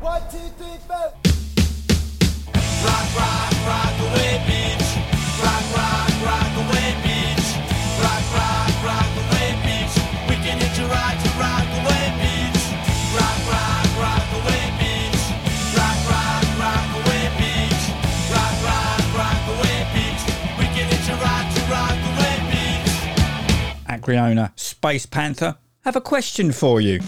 1, 2, 3, 4. Rock, rock, rock away, bitch. Rock, rock, rock away, bitch. Rock, rock, rock away, bitch. We can hit you right to rock away, bitch. Rock, rock, rock away, bitch. Rock, rock, rock away, bitch. Rock, rock, rock away, bitch. We can hit you right to rock away, bitch. Acweorna, Space Panther. Have a question for you.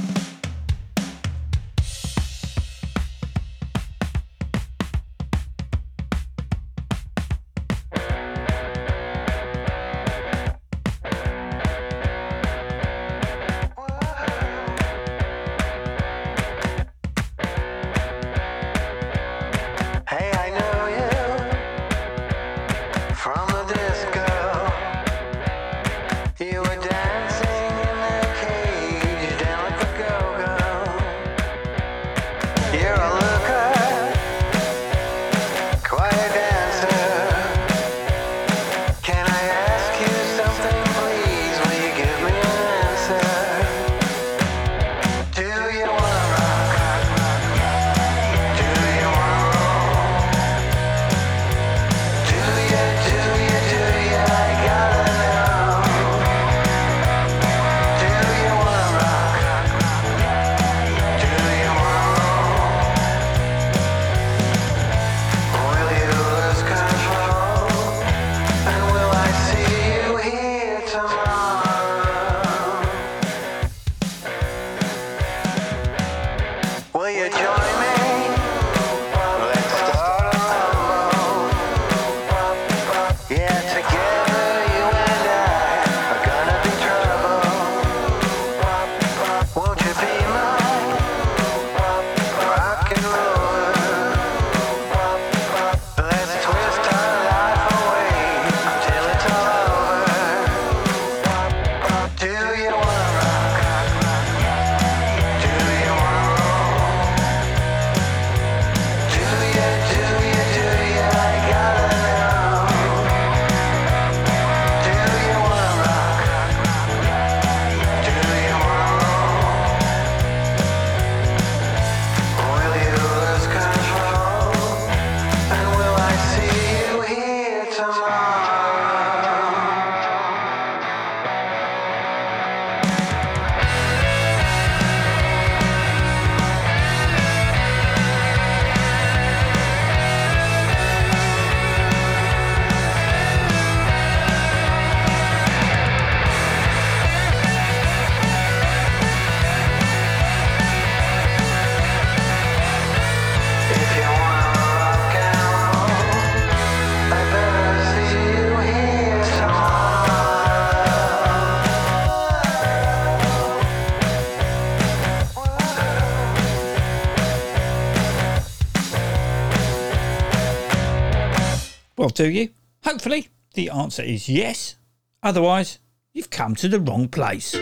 Do you? Hopefully, the answer is yes. Otherwise, you've come to the wrong place. Big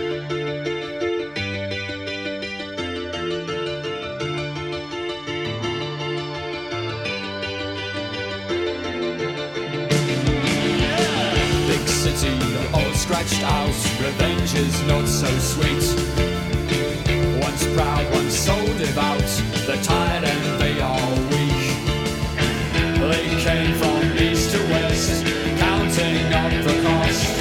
city, all scratched out. Revenge is not so sweet. Once proud, once so devout. They're tired and they are weak. They came from counting up the cost.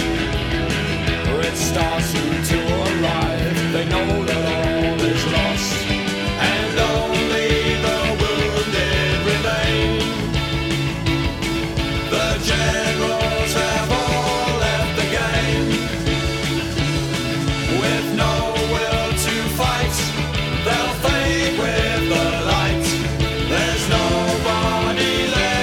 It starts soon to arrive. They know that all is lost, and only the wounded remain. The generals have all left the game. With no will to fight, they'll fade with the light. There's nobody left.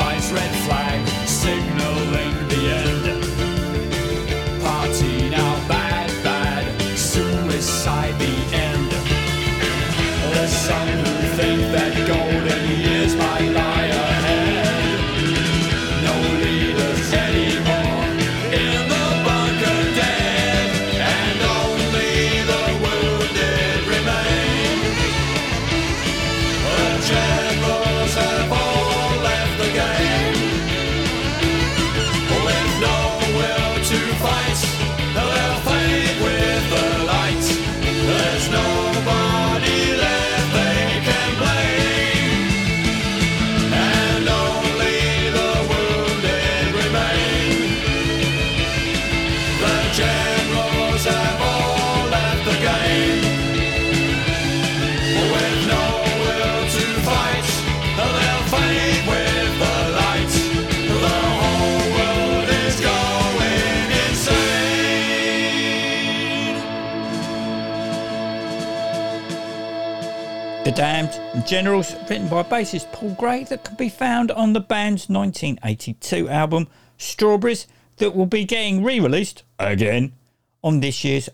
flies red flag, signaling the end. Party now, bad, bad, suicide the end. There's some who think that golden years might lie ahead. No leaders anymore in the bunk of dead, and only the wounded remain. The generals have all left the game. With no will to fight, they'll fade with the light. There's nobody left they can blame, and only the wounded remain. The generals have all left the game. With no will to fight, they'll fade with the light. The whole world is going insane. The Damned and Generals, written by bassist Paul Gray, that can be found on the band's 1982 album Strawberries, that will be getting re-released again on this year's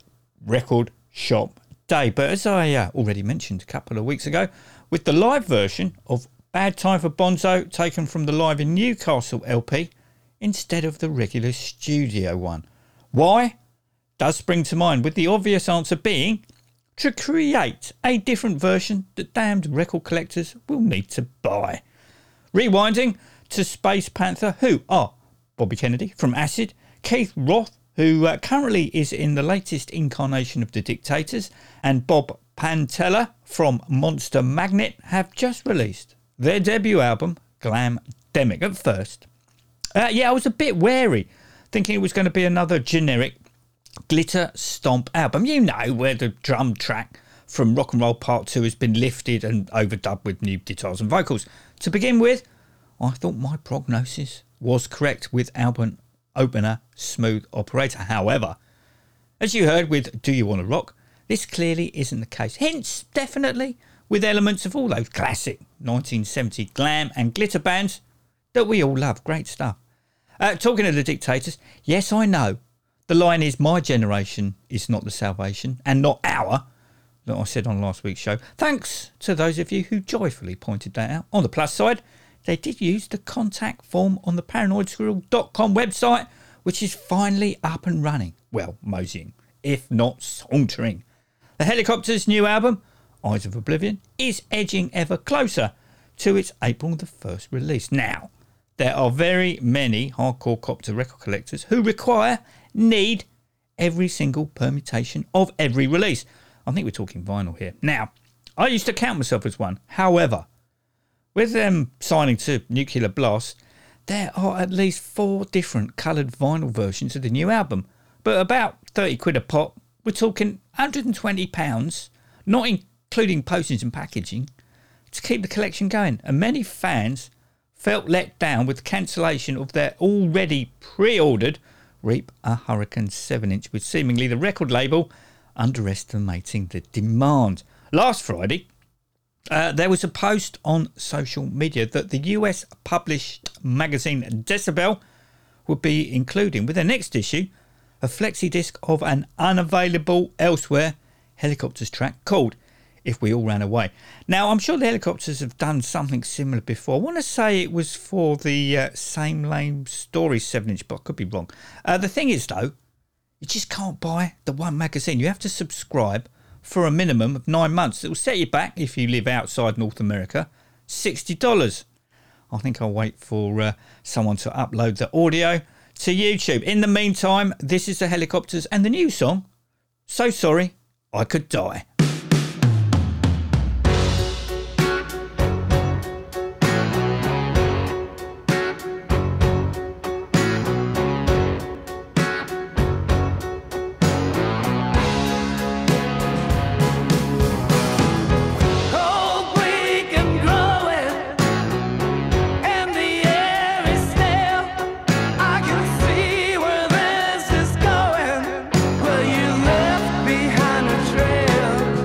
Record Shop Day. But as I already mentioned a couple of weeks ago, with the live version of Bad Time for Bonzo taken from the Live in Newcastle LP instead of the regular studio one. Why? Does spring to mind, with the obvious answer being to create a different version that damned record collectors will need to buy. Rewinding to Space Panther, who are Bobby Kennedy from Acid, Keith Roth, who currently is in the latest incarnation of The Dictators, and Bob Pantella from Monster Magnet, have just released their debut album, Glamdemic. At first, I was a bit wary, thinking it was going to be another generic Glitter Stomp album, you know, where the drum track from Rock and Roll Part 2 has been lifted and overdubbed with new guitars and vocals. To begin with, I thought my prognosis was correct with album opener Smooth Operator. However, as you heard with Do You Wanna Rock, this clearly isn't the case. Hence, definitely, with elements of all those classic 1970 glam and glitter bands that we all love. Great stuff. Talking of The Dictators, yes, I know, the line is my generation is not the salvation, and not our, that I said on last week's show. Thanks to those of you who joyfully pointed that out. On the plus side, they did use the contact form on the paranoidsquirrel.com website, which is finally up and running. Well, moseying, if not sauntering. The Hellacopters' new album, Eyes of Oblivion, is edging ever closer to its April the 1st release. Now, there are very many hardcore copter record collectors who need every single permutation of every release. I think we're talking vinyl here. Now, I used to count myself as one. However, with them signing to Nuclear Blast, there are at least 4 different coloured vinyl versions of the new album. But about 30 quid a pop, we're talking £120, not including postage and packaging, to keep the collection going. And many fans felt let down with the cancellation of their already pre-ordered Reap a Hurricane 7-inch, with seemingly the record label underestimating the demand. Last Friday, there was a post on social media that the US published magazine Decibel would be including, with their next issue, a flexi disc of an unavailable elsewhere Hellacopters track called If We All Ran Away. Now, I'm sure the Hellacopters have done something similar before. I want to say it was for the Same Lame Story 7-inch, but I could be wrong. The thing is, though, you just can't buy the one magazine. You have to subscribe for a minimum of 9 months. It will set you back, if you live outside North America, $60. I think I'll wait for someone to upload the audio to YouTube. In the meantime, this is the Hellacopters and the new song, So Sorry I Could Die. Behind a trail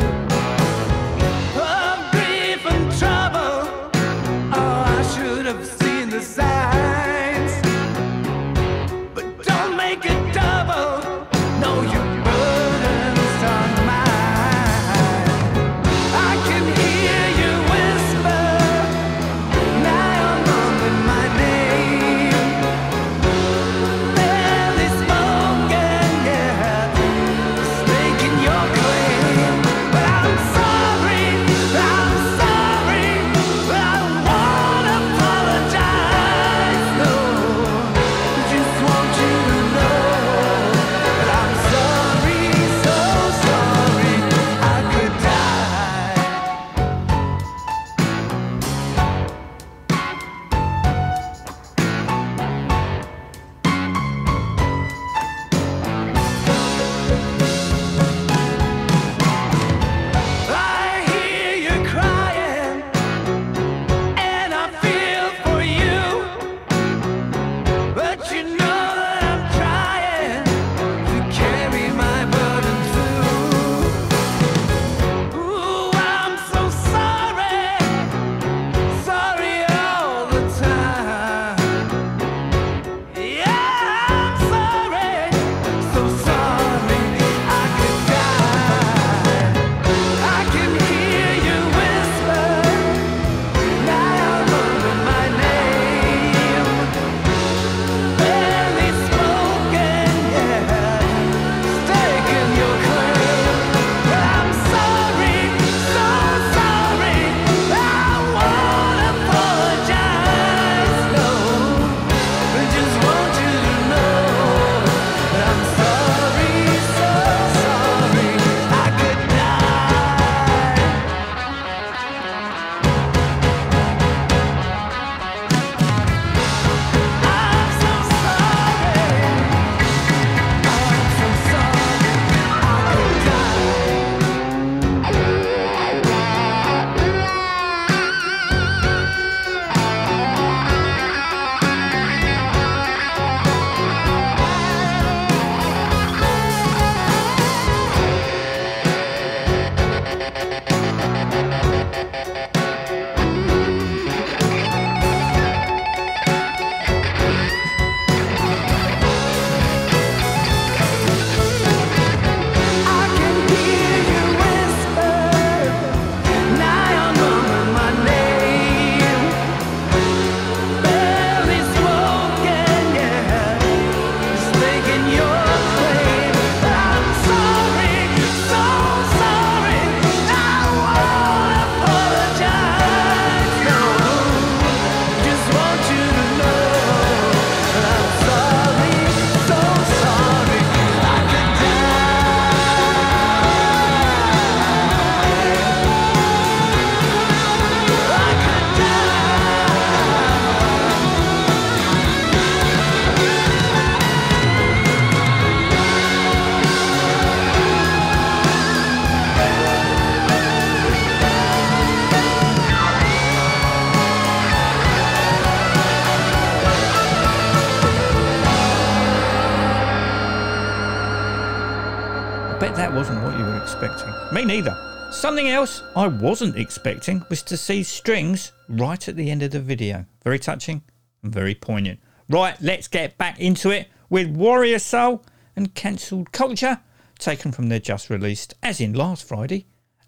bet that wasn't what you were expecting. Me neither. Something else I wasn't expecting was to see strings right at the end of the video. Very touching and very poignant. Right, let's get back into it with Warrior Soul and Cancelled Culture, taken from their just released, as in last Friday,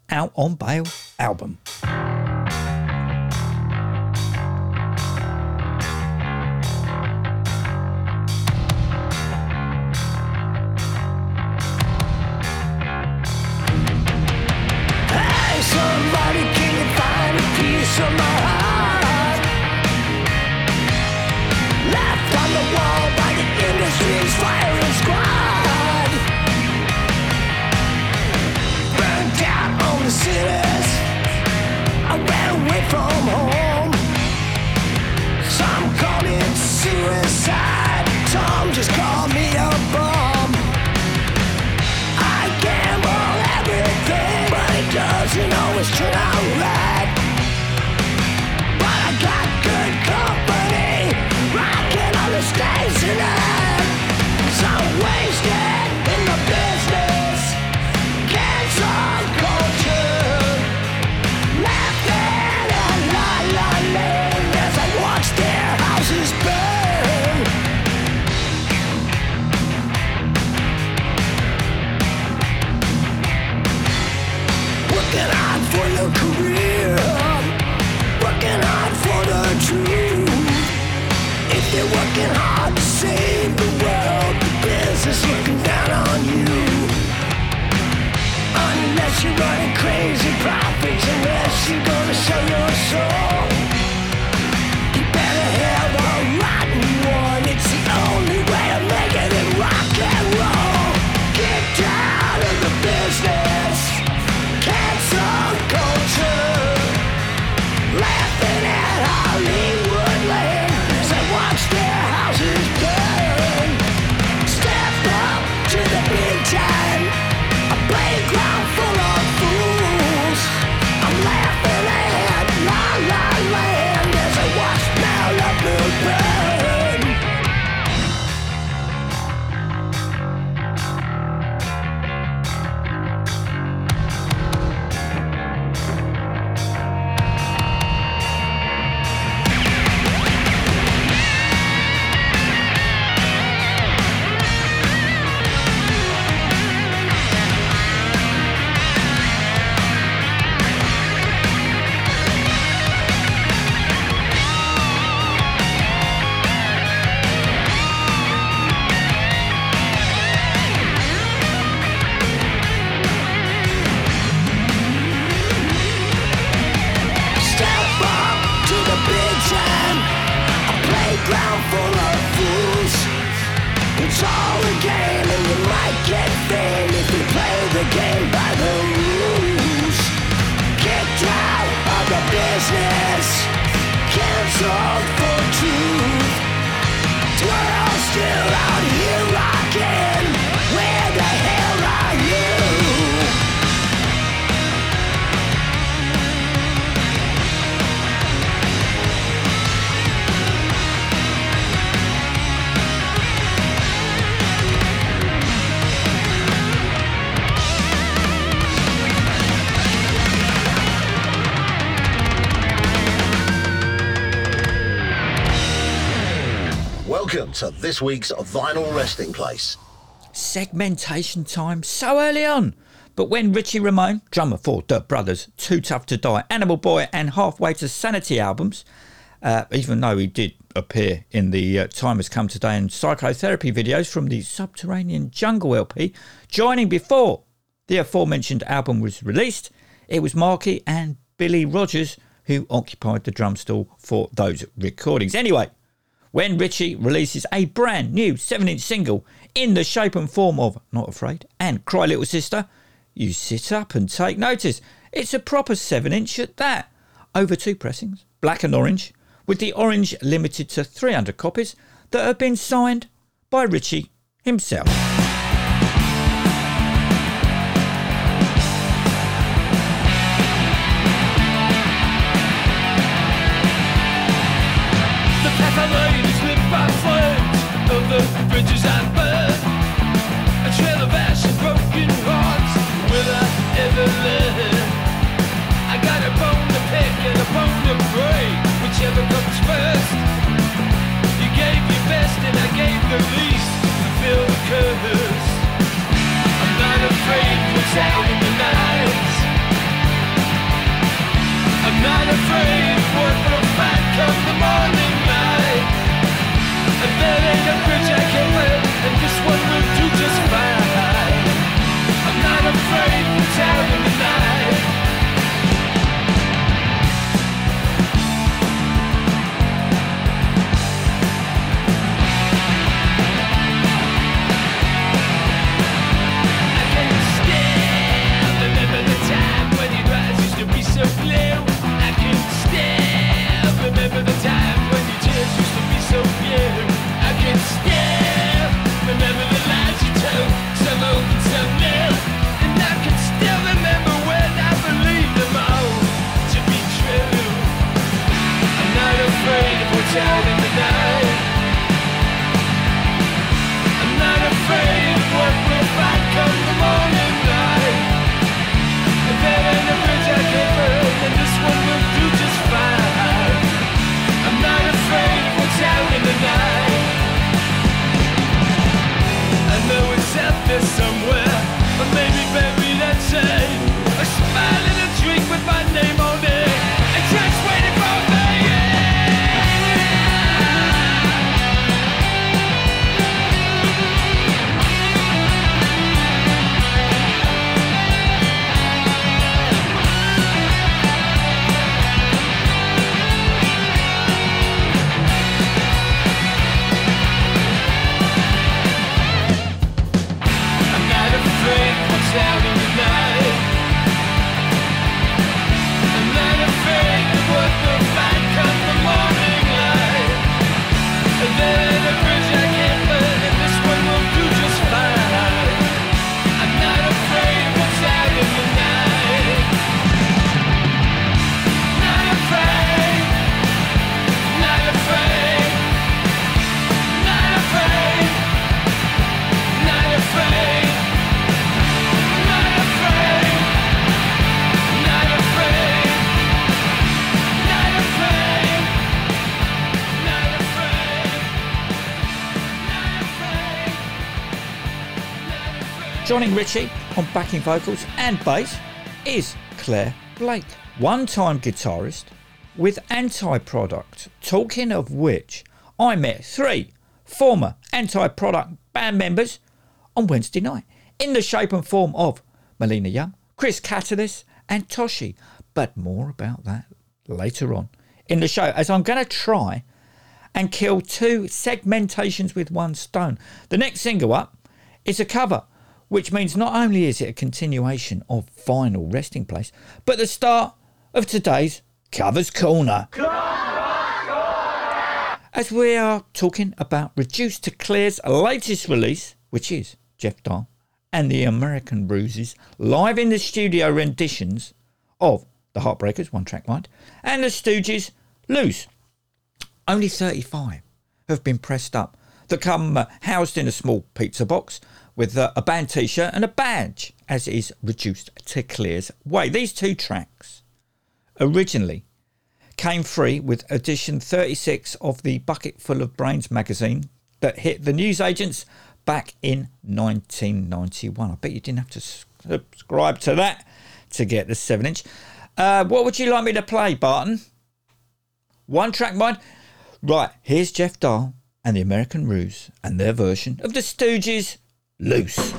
Out on Bail album. To this week's Vinyl Resting Place. Segmentation time so early on. But when Richie Ramone, drummer for The Brothers, Too Tough to Die, Animal Boy and Halfway to Sanity albums, even though he did appear in the Time Has Come Today and Psychotherapy videos from the Subterranean Jungle LP, joining before the aforementioned album was released, it was Marky and Billy Rogers who occupied the drum stool for those recordings. Anyway, when Richie releases a brand new 7-inch single in the shape and form of Not Afraid and Cry Little Sister, you sit up and take notice. It's a proper 7-inch at that, over two pressings, black and orange, with the orange limited to 300 copies that have been signed by Richie himself. Bridges I burned, a trail of ash and broken hearts. Joining Richie on backing vocals and bass is Claire Blake, one-time guitarist with Anti-Product, talking of which I met three former Anti-Product band members on Wednesday night in the shape and form of Melina Young, Chris Catalyst and Toshi, but more about that later on in the show, as I'm going to try and kill two segmentations with one stone. The next single up is a cover, which means not only is it a continuation of Vinyl Resting Place, but the start of today's Covers Corner. As we are talking about Reduced to Clear's latest release, which is Jeff Dahl and the American Ruse's live in the studio renditions of The Heartbreakers, One Track Mind, and The Stooges, Loose. Only 35 have been pressed up. They come housed in a small pizza box with a band t-shirt and a badge, as is Reduced to Clear's way. These two tracks originally came free with edition 36 of the Bucket Full of Brains magazine that hit the newsagents back in 1991. I bet you didn't have to subscribe to that to get the 7-inch. What would you like me to play, Barton? One Track Mind? Right, here's Jeff Dahl and the American Ruse and their version of The Stooges' Loose.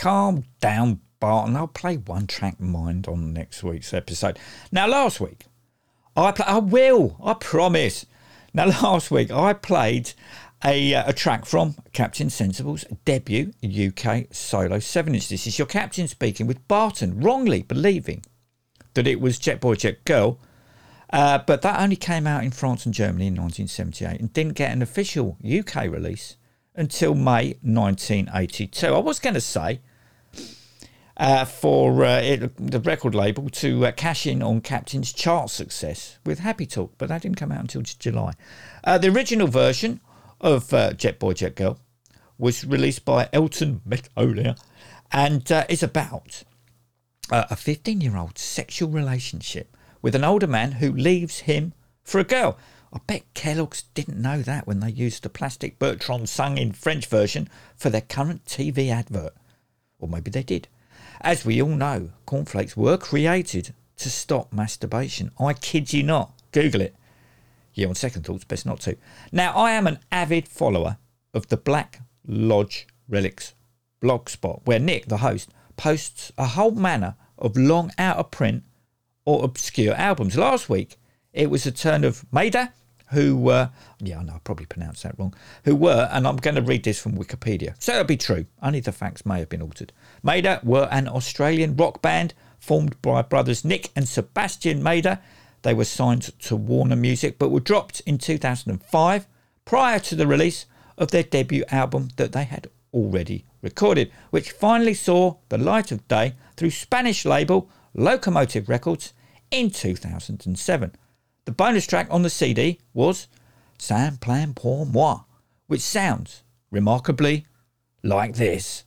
Calm down, Barton. I'll play One Track Mind on next week's episode. Now, last week, I played a track from Captain Sensible's debut UK solo 7-inch. This is your captain speaking, with Barton wrongly believing that it was Jet Boy, Jet Girl, but that only came out in France and Germany in 1978 and didn't get an official UK release until May 1982. I was going to say the record label to cash in on Captain's chart success with Happy Talk, but that didn't come out until July. The original version of Jet Boy, Jet Girl was released by Elton Metolia and is about a 15-year-old sexual relationship with an older man who leaves him for a girl. I bet Kellogg's didn't know that when they used the plastic Bertrand sung in French version for their current TV advert. Or maybe they did. As we all know, cornflakes were created to stop masturbation. I kid you not. Google it. Yeah, on second thoughts, best not to. Now, I am an avid follower of the Black Lodge Relics blogspot, where Nick, the host, posts a whole manner of long out-of-print or obscure albums. Last week, it was the turn of Maida, who were... yeah, I know, I probably pronounced that wrong. Who were, and I'm going to read this from Wikipedia, so it'll be true. Only the facts may have been altered. Maida were an Australian rock band formed by brothers Nick and Sebastian Maida. They were signed to Warner Music, but were dropped in 2005 prior to the release of their debut album that they had already recorded, which finally saw the light of day through Spanish label Locomotive Records in 2007. The bonus track on the CD was "Sans Plan Pour Moi," which sounds remarkably like this.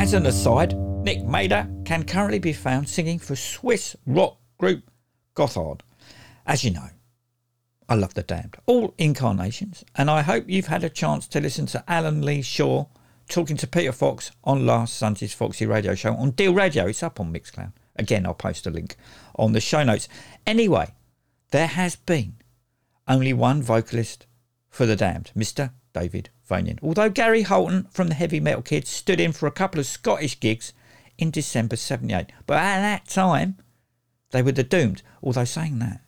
As an aside, Nick Maida can currently be found singing for Swiss rock group Gothard. As you know, I love the Damned, all incarnations, and I hope you've had a chance to listen to Alan Lee Shaw talking to Peter Fox on last Sunday's Foxy Radio Show on Deal Radio. It's up on Mixcloud. Again, I'll post a link on the show notes. Anyway, there has been only one vocalist for the Damned, Mr. David Vanian. Although Gary Holton from the Heavy Metal Kids stood in for a couple of Scottish gigs in December '78. But at that time, they were the Doomed. Although saying that,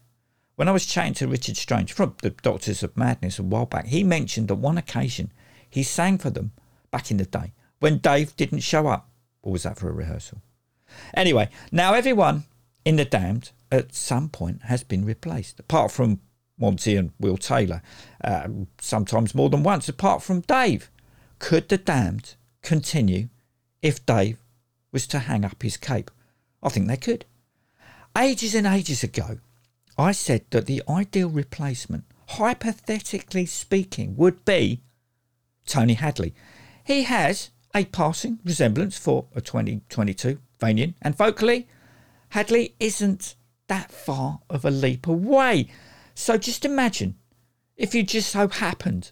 When I was chatting to Richard Strange from the Doctors of Madness a while back, he mentioned that one occasion he sang for them back in the day when Dave didn't show up. Or was that for a rehearsal? Anyway, now everyone in The Damned at some point has been replaced, apart from Monty and Will Taylor, sometimes more than once, apart from Dave. Could The Damned continue if Dave was to hang up his cape? I think they could. Ages and ages ago, I said that the ideal replacement, hypothetically speaking, would be Tony Hadley. He has a passing resemblance for a 2022 Vanian, and vocally, Hadley isn't that far of a leap away. So just imagine if you just so happened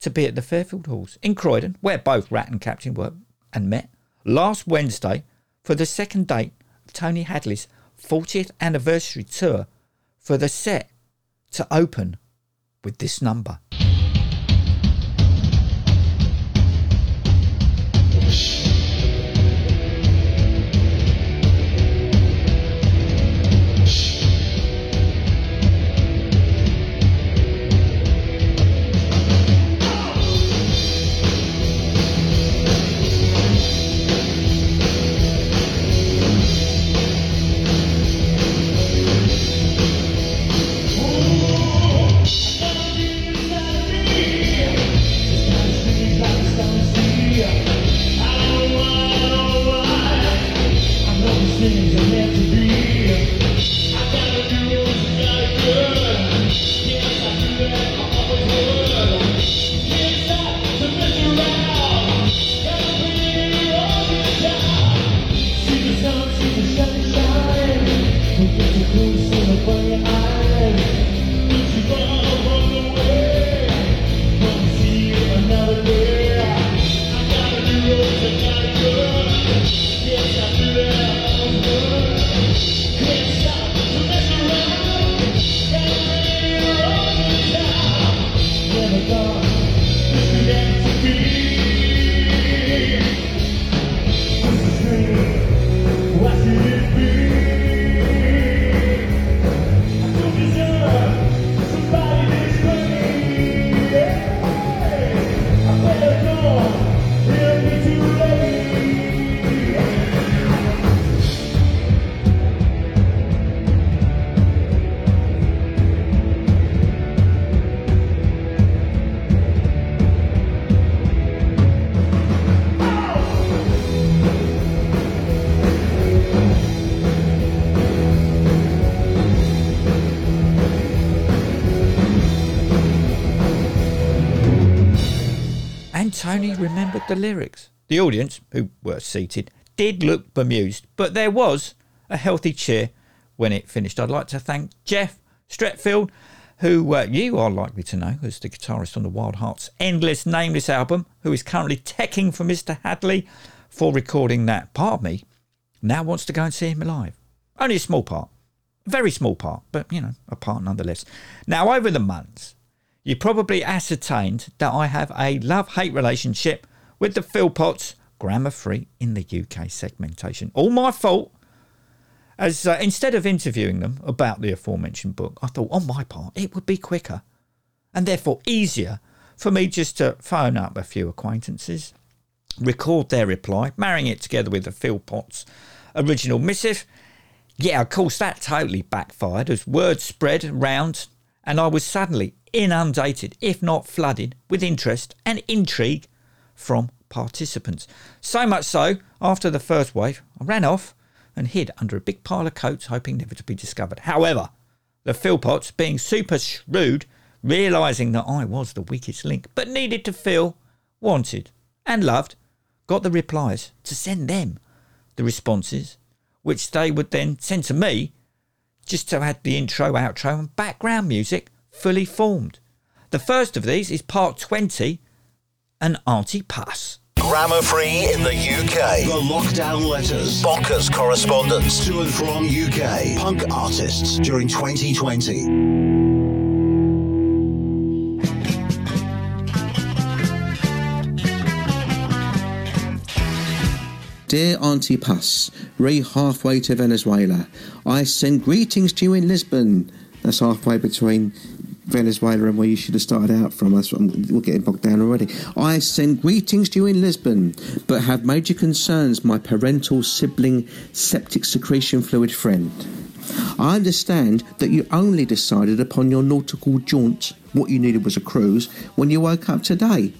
to be at the Fairfield Halls in Croydon, where both Rat and Captain were and met last Wednesday for the second date of Tony Hadley's 40th anniversary tour, for the set to open with this number. Tony remembered the lyrics. The audience, who were seated, did look bemused, but there was a healthy cheer when it finished. I'd like to thank Jeff Stretfield, who you are likely to know as the guitarist on the Wild Hearts' Endless Nameless album, who is currently teching for Mr. Hadley for recording that. Part of me now wants to go and see him live. Only a small part, very small part, but, you know, a part nonetheless. Now, over the months, you probably ascertained that I have a love-hate relationship with the Philpotts grammar-free in the UK segmentation. All my fault, as instead of interviewing them about the aforementioned book, I thought on my part it would be quicker and therefore easier for me just to phone up a few acquaintances, record their reply, marrying it together with the Philpotts' original missive. Yeah, of course, that totally backfired as word spread round and I was suddenly inundated, if not flooded, with interest and intrigue from participants. So much so, after the first wave, I ran off and hid under a big pile of coats, hoping never to be discovered. However, the Philpotts, being super shrewd, realising that I was the weakest link, but needed to feel wanted and loved, got the replies to send them the responses, which they would then send to me, just to add the intro, outro and background music fully formed. The first of these is part 20, an Auntie Puss. Grammar free in the UK. The lockdown letters. Bonkers correspondence. To and from UK punk artists during 2020. Dear Auntie Puss, re halfway to Venezuela, I send greetings to you in Lisbon. That's halfway between Venezuela and where you should have started out from. That's what we're getting bogged down already. I send greetings to you in Lisbon, but have major concerns, my parental sibling septic secretion fluid friend. I understand that you only decided upon your nautical jaunt, what you needed was a cruise, when you woke up today.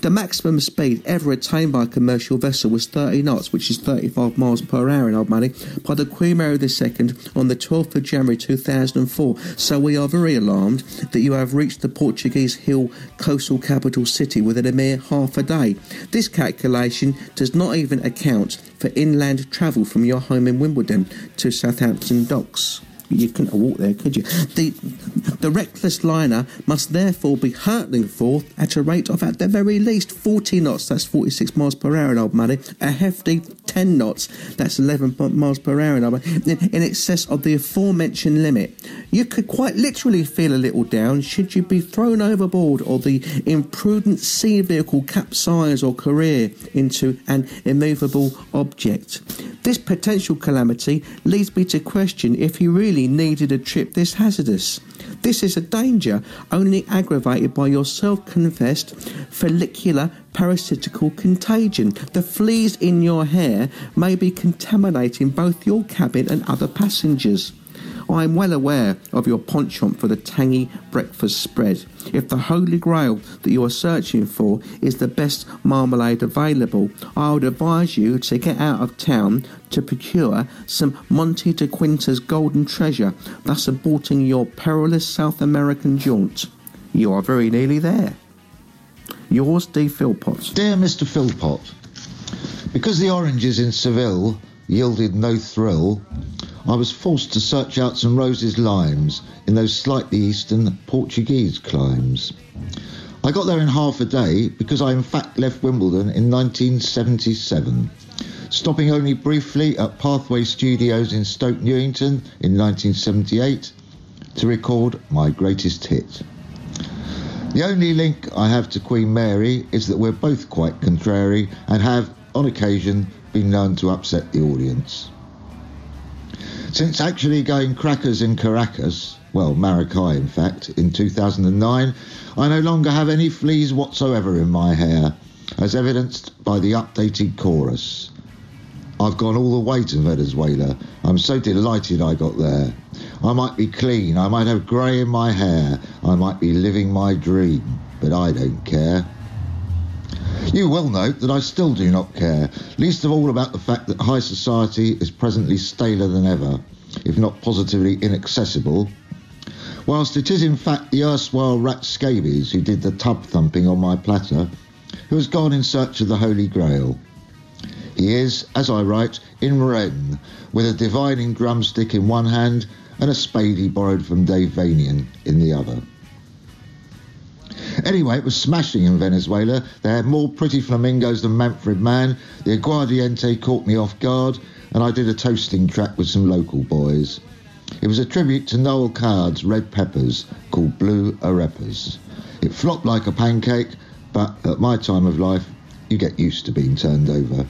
The maximum speed ever attained by a commercial vessel was 30 knots, which is 35 miles per hour in old money, by the Queen Mary II on the 12th of January 2004. So we are very alarmed that you have reached the Portuguese hill coastal capital city within a mere half a day. This calculation does not even account for inland travel from your home in Wimbledon to Southampton Docks. You couldn't have walked there, could you? The reckless liner must therefore be hurtling forth at a rate of at the very least 40 knots, that's 46 miles per hour in old money, a hefty 10 knots, that's 11 miles per hour in old money, in excess of the aforementioned limit. You could quite literally feel a little down should you be thrown overboard or the imprudent sea vehicle capsize or career into an immovable object. This potential calamity leads me to question if you really needed a trip this hazardous. This is a danger only aggravated by your self-confessed follicular parasitical contagion. The fleas in your hair may be contaminating both your cabin and other passengers. I am well aware of your penchant for the tangy breakfast spread. If the holy grail that you are searching for is the best marmalade available, I would advise you to get out of town to procure some Monte de Quinta's golden treasure, thus aborting your perilous South American jaunt. You are very nearly there. Yours, D. Philpott. Dear Mr. Philpott, because the oranges in Seville yielded no thrill, I was forced to search out some roses limes in those slightly eastern Portuguese climes. I got there in half a day because I in fact left Wimbledon in 1977, stopping only briefly at Pathway Studios in Stoke Newington in 1978 to record my greatest hit. The only link I have to Queen Mary is that we're both quite contrary and have, on occasion, been known to upset the audience. Since actually going crackers in Caracas, well, Maracay in fact, in 2009, I no longer have any fleas whatsoever in my hair, as evidenced by the updated chorus. I've gone all the way to Venezuela. I'm so delighted I got there. I might be clean, I might have grey in my hair, I might be living my dream, but I don't care. You will note that I still do not care, least of all about the fact that high society is presently staler than ever, if not positively inaccessible, whilst it is in fact the erstwhile rat Scabies who did the tub thumping on my platter, who has gone in search of the Holy Grail. He is, as I write, in Rennes, with a divining drumstick in one hand and a spade he borrowed from Dave Vanian in the other. Anyway, it was smashing in Venezuela. They had more pretty flamingos than Manfred Mann. The aguardiente caught me off guard, and I did a toasting track with some local boys. It was a tribute to Noel Card's Red Peppers, called Blue Arepas. It flopped like a pancake, but at my time of life, you get used to being turned over.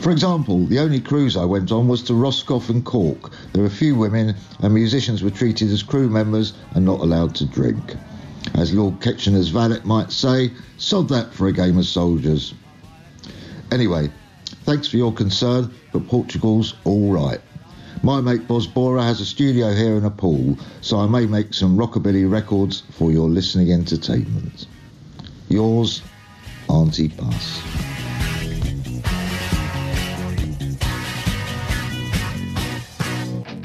For example, the only cruise I went on was to Roscoff and Cork. There were few women, and musicians were treated as crew members and not allowed to drink. As Lord Kitchener's valet might say, sod that for a game of soldiers. Anyway, thanks for your concern, but Portugal's all right. My mate Bos Bora has a studio here and a pool, so I may make some rockabilly records for your listening entertainment. Yours, Auntie Bus.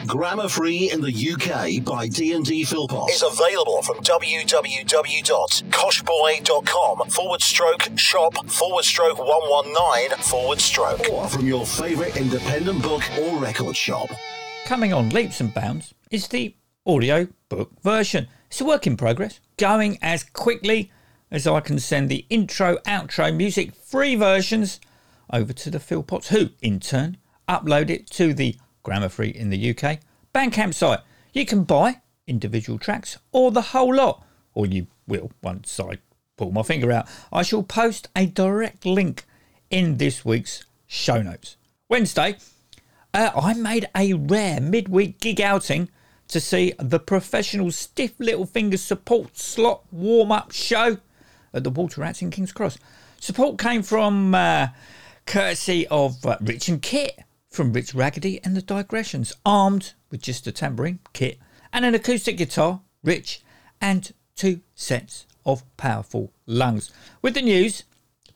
Grammar Free in the UK by D&D Philpott is available from www.coshboy.com/shop/119/. Or from your favourite independent book or record shop. Coming on leaps and bounds is the audio book version. It's a work in progress, going as quickly as I can send the intro, outro, music, free versions over to the Philpotts, who, in turn, upload it to the Grammar Free in the UK Bandcamp site. You can buy individual tracks or the whole lot, or you will once I pull my finger out. I shall post a direct link in this week's show notes. Wednesday, I made a rare midweek gig outing to see the professional Stiff Little Fingers support slot warm-up show at the Water Rats in King's Cross. Support came from courtesy of Rich and Kit, from Rich Raggedy and the Digressions, armed with just a tambourine, Kit, and an acoustic guitar, Rich, and 2 sets of powerful lungs. With the news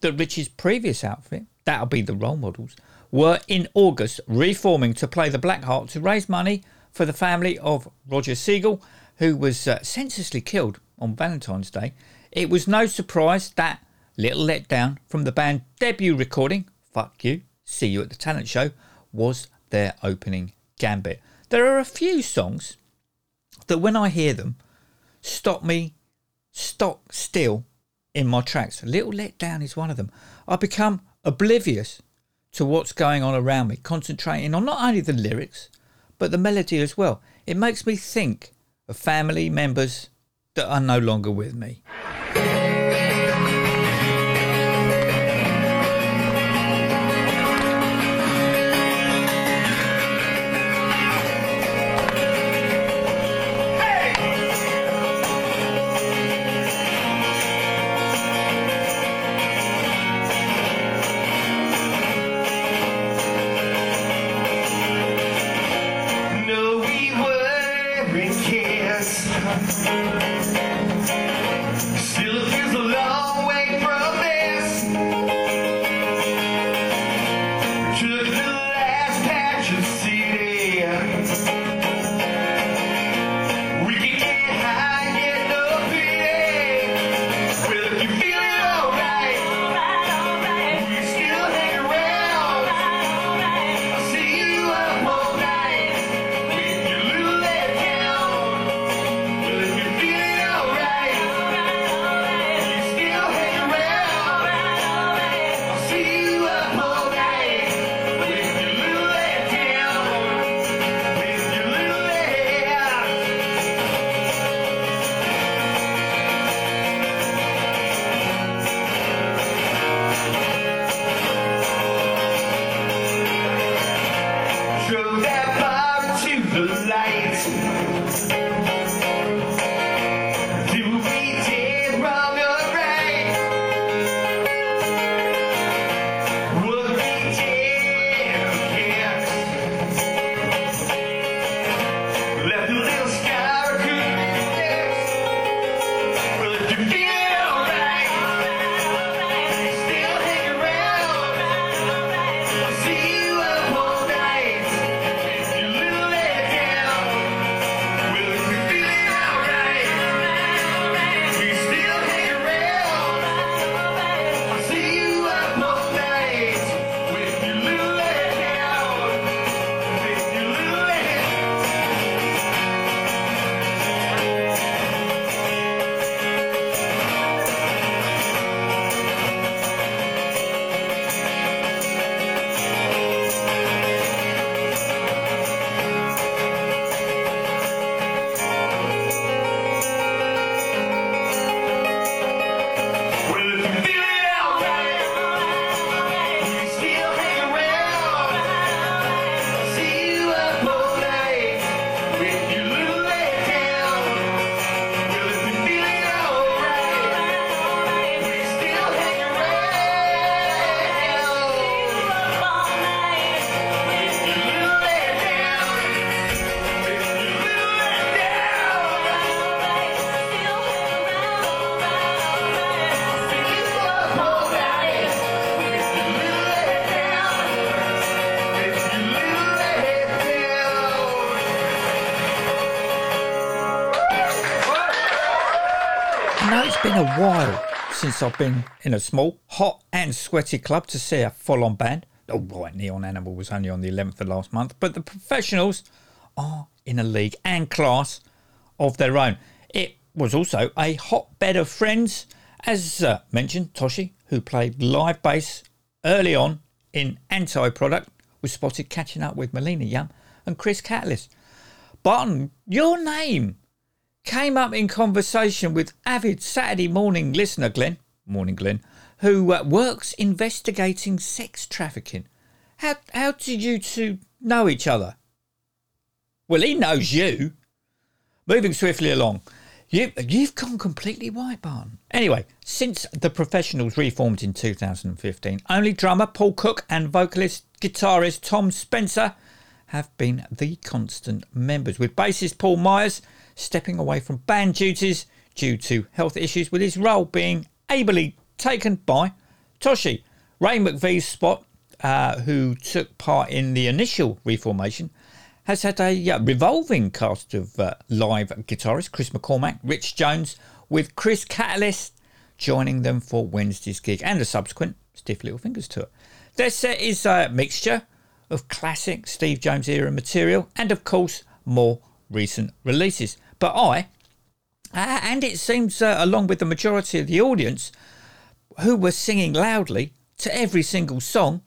that Rich's previous outfit, that'll be the Role Models, were in August reforming to play the Blackheart to raise money for the family of Roger Segal, who was senselessly killed on Valentine's Day, it was no surprise that little letdown from the band's debut recording, Fuck You, See You at the Talent Show, was their opening gambit. There are a few songs that when I hear them, stop me, stop still in my tracks. Little Letdown is one of them. I become oblivious to what's going on around me, concentrating on not only the lyrics, but the melody as well. It makes me think of family members that are no longer with me. Since I've been in a small, hot and sweaty club to see a full-on band. Oh, right, Neon Animal was only on the 11th of last month, but the professionals are in a league and class of their own. It was also a hotbed of friends. As mentioned, Toshi, who played live bass early on in Anti-Product, was spotted catching up with Melina Young and Chris Catalyst. Barton, your name came up in conversation with avid Saturday morning listener Glenn, morning Glenn, who works investigating sex trafficking. How did you two know each other? Well, he knows you. Moving swiftly along. You've gone completely white, Barton. Anyway, since The Professionals reformed in 2015, only drummer Paul Cook and vocalist, guitarist Tom Spencer have been the constant members, with bassist Paul Myers stepping away from band duties due to health issues, with his role being ably taken by Toshi. Ray McVee's spot, who took part in the initial reformation, has had a revolving cast of live guitarists, Chris McCormack, Rich Jones, with Chris Catalyst joining them for Wednesday's gig and the subsequent Stiff Little Fingers tour. Their set is a mixture of classic Steve Jones era material and, of course, more recent releases. But I, and it seems along with the majority of the audience, who were singing loudly to every single song,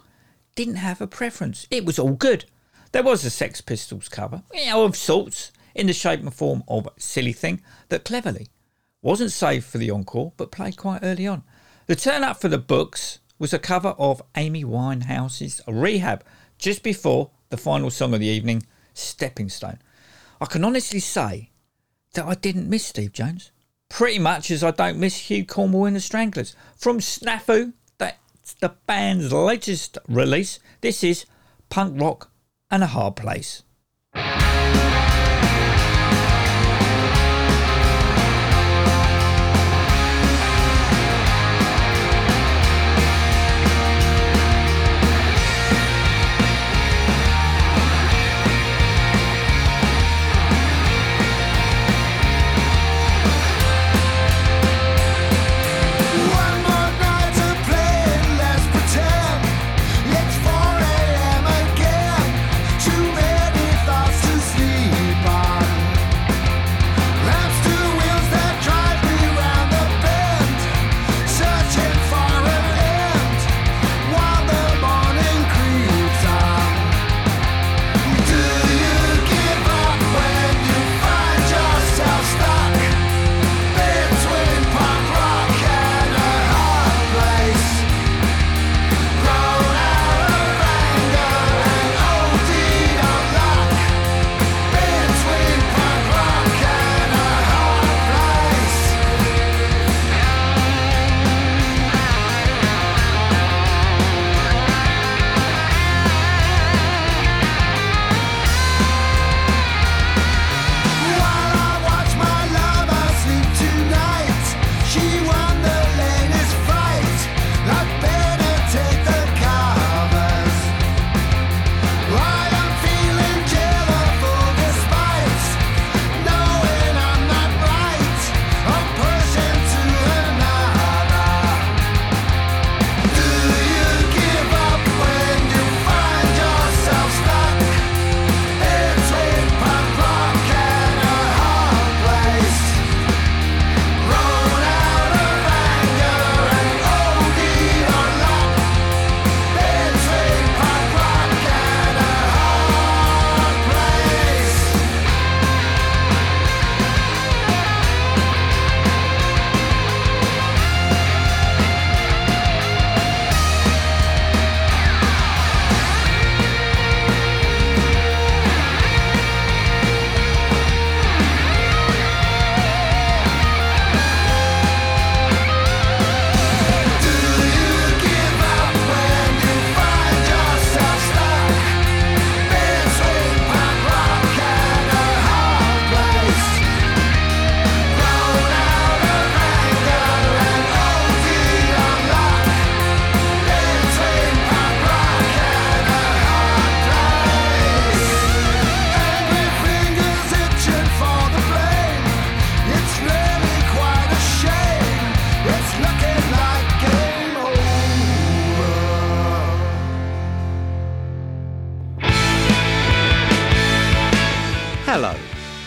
didn't have a preference. It was all good. There was a Sex Pistols cover, of sorts, in the shape and form of Silly Thing, that cleverly wasn't saved for the encore, but played quite early on. The turn-up for the books was a cover of Amy Winehouse's Rehab, just before the final song of the evening, Stepping Stone. I can honestly say that I didn't miss Steve Jones, pretty much as I don't miss Hugh Cornwell and the Stranglers. From Snafu, that's the band's latest release, this is Punk Rock and a Hard Place.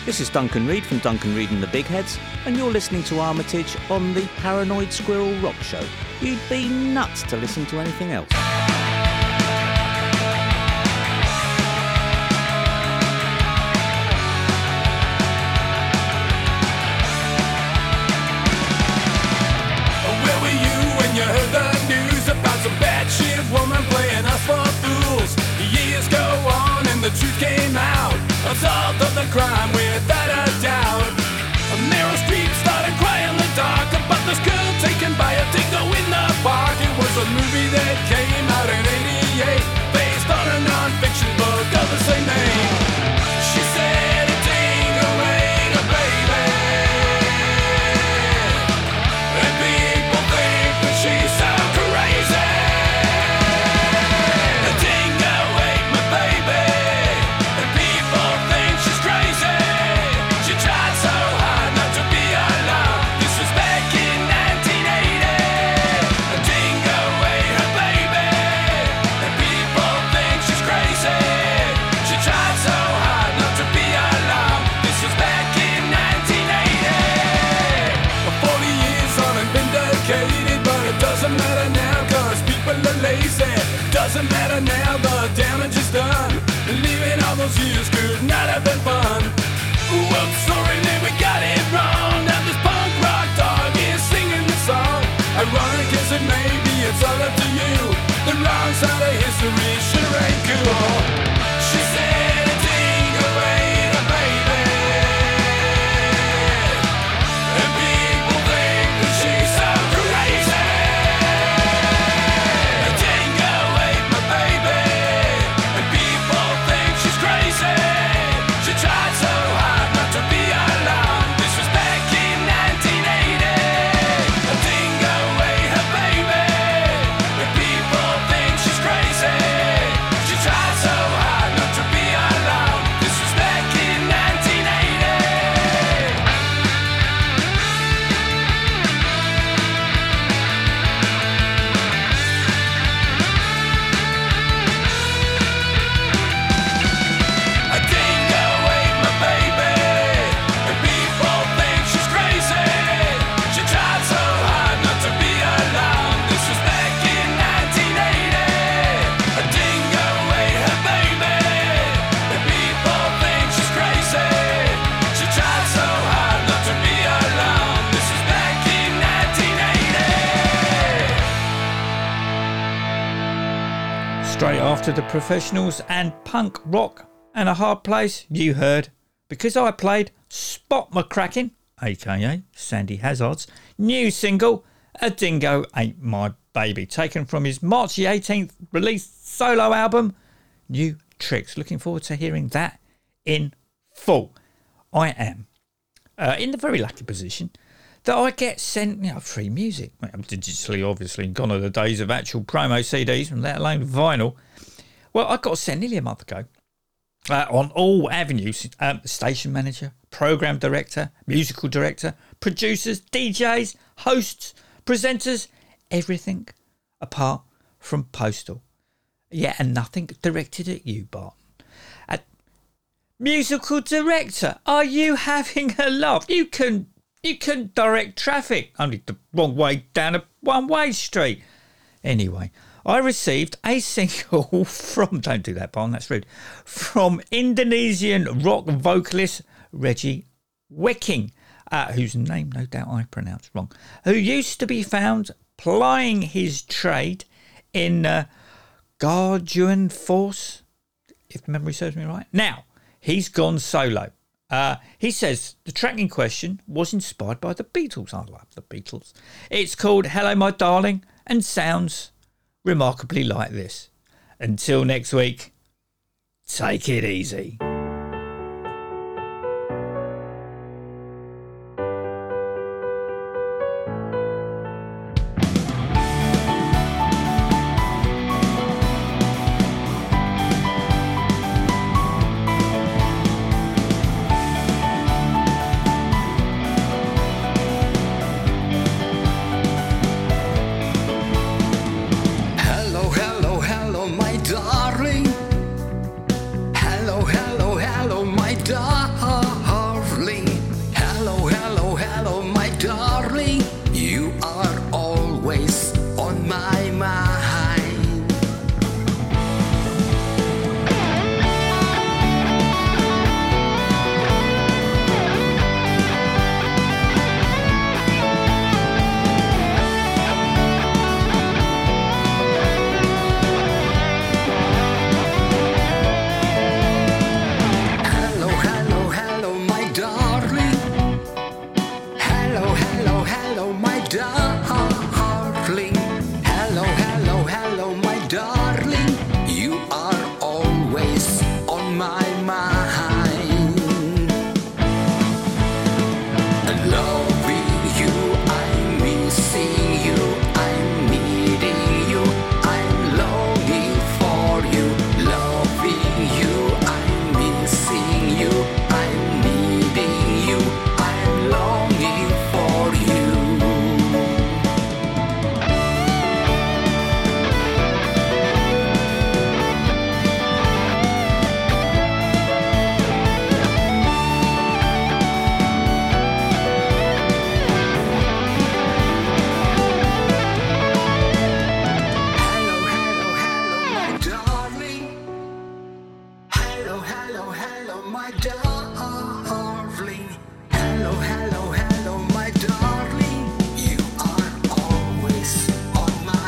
This is Duncan Reid from Duncan Reid and the Big Heads, and you're listening to Armitage on the Paranoid Squirrel Rock Show. You'd be nuts to listen to anything else. Where were you when you heard the news about some bad shit woman playing us for fools? Years go on and the truth came out. Solved of the crime without a doubt. this girl taken by a dingo in the park. It was a movie that came out in 88, based on a non-fiction book of the same name. She said a dingo ain't a baby, and people think that she's so crazy. A dingo ain't my baby, and people think she's crazy. She tried so hard not to be alone. This was back in 1980. A dingo ain't her baby, and people think she's crazy. She tried so hard not to be alone. This was back in 1980. For 40 years on and vindicated, but it doesn't matter now, cause people are lazy. Doesn't matter now, the damage is done. Leaving all those years could not have been fun. Whoops, sorry, man, we got it wrong. Now this punk rock dog is singing the song. Ironic as it may be, it's all up to you. The wrong side of history sure ain't cool. She said a dingo ain't a baby, and people think that she's so crazy. A dingo ain't my baby, and people think she's crazy. She tried so hard not to be alone. This was back in 1980. A dingo ain't her baby, and people think she's crazy. She tried so hard not to be alone. This was back in 1980. A dingo ain't my baby, and people think she's crazy. She tried so hard not to be alone. This was back in 1980. A dingo ain't her baby, and people think she's crazy. She tried so hard not to be alone. This was back in 1980. Straight after The Professionals and punk rock and a hard place, you heard Because I Played Spot McCracken, aka Sandy Hazard's new single, A Dingo Ain't My Baby, taken from his March the 18th released solo album, New Tricks. Looking forward to hearing that in full. I am in the very lucky position that I get sent, you know, free music. I'm digitally, obviously, gone are the days of actual promo CDs, and let alone vinyl. Well, I got sent nearly a month ago on all avenues, station manager, program director, musical director, producers, DJs, hosts, presenters, everything apart from postal. Yeah, and nothing directed at you, Barton. At musical director, are you having a laugh? You can direct traffic, only the wrong way down a one-way street. Anyway, I received a single from, don't do that, Barton, that's rude, from Indonesian rock vocalist Reggie Weking, whose name no doubt I pronounced wrong, who used to be found plying his trade in Garjuan Force, if memory serves me right. Now, he's gone solo. He says the track in question was inspired by the Beatles. I love the Beatles. It's called Hello My Darling and sounds remarkably like this. Until next week, take it easy. my darling. Hello, hello, hello, my darling. You are always on my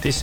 This